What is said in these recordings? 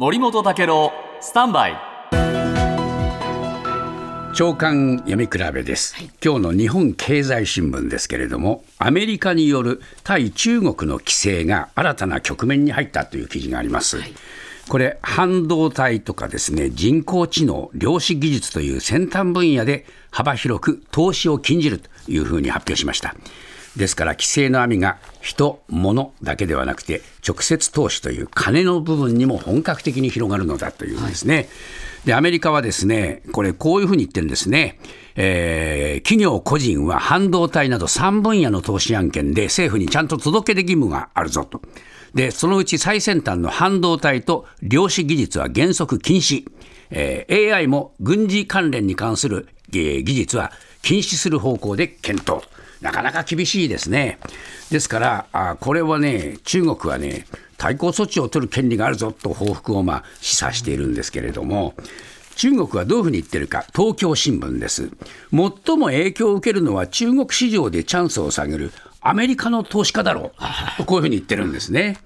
森本武郎スタンバイ朝刊読み比べです、はい、今日の日本経済新聞ですけれども、アメリカによる対中国の規制が新たな局面に入ったという記事があります、はい。これ半導体とかですね、人工知能、量子技術という先端分野で幅広く投資を禁じるというふうに発表しました。ですから規制の網が人、物だけではなくて直接投資という金の部分にも本格的に広がるのだというんですね、はい。でアメリカはですね、これこういうふうに言ってるんですね、企業個人は半導体など3分野の投資案件で政府にちゃんと届け出義務があるぞと。でそのうち最先端の半導体と量子技術は原則禁止、AI も軍事関連に関する、技術は禁止する方向で検討。なかなか厳しいですね。ですからこれはね、中国はね、対抗措置を取る権利があるぞと報復を示唆しているんですけれども、中国はどういうふうに言ってるか。東京新聞です。最も影響を受けるのは中国市場でチャンスを探るアメリカの投資家だろう、こういうふうに言ってるんですね。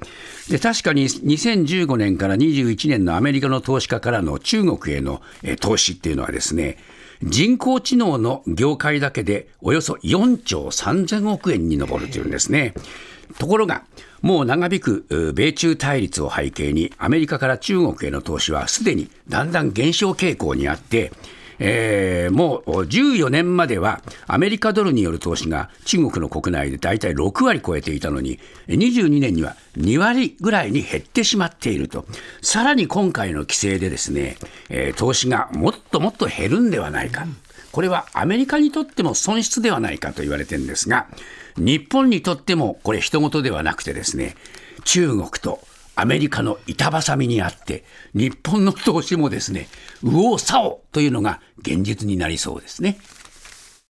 で確かに2015年から21年のアメリカの投資家からの中国への投資っていうのはですね、人工知能の業界だけでおよそ4兆3000億円に上るというんですね。ところがもう長引く米中対立を背景にアメリカから中国への投資はすでにだんだん減少傾向にあって、もう14年まではアメリカドルによる投資が中国の国内でだいたい6割超えていたのに、22年には2割ぐらいに減ってしまっていると。さらに今回の規制でですね、投資がもっともっと減るんではないか、これはアメリカにとっても損失ではないかと言われてるんですが、日本にとってもこれ人事ではなくてですね、中国とアメリカの板挟みにあって日本の投資もですね、右往左往というのが現実になりそうですね。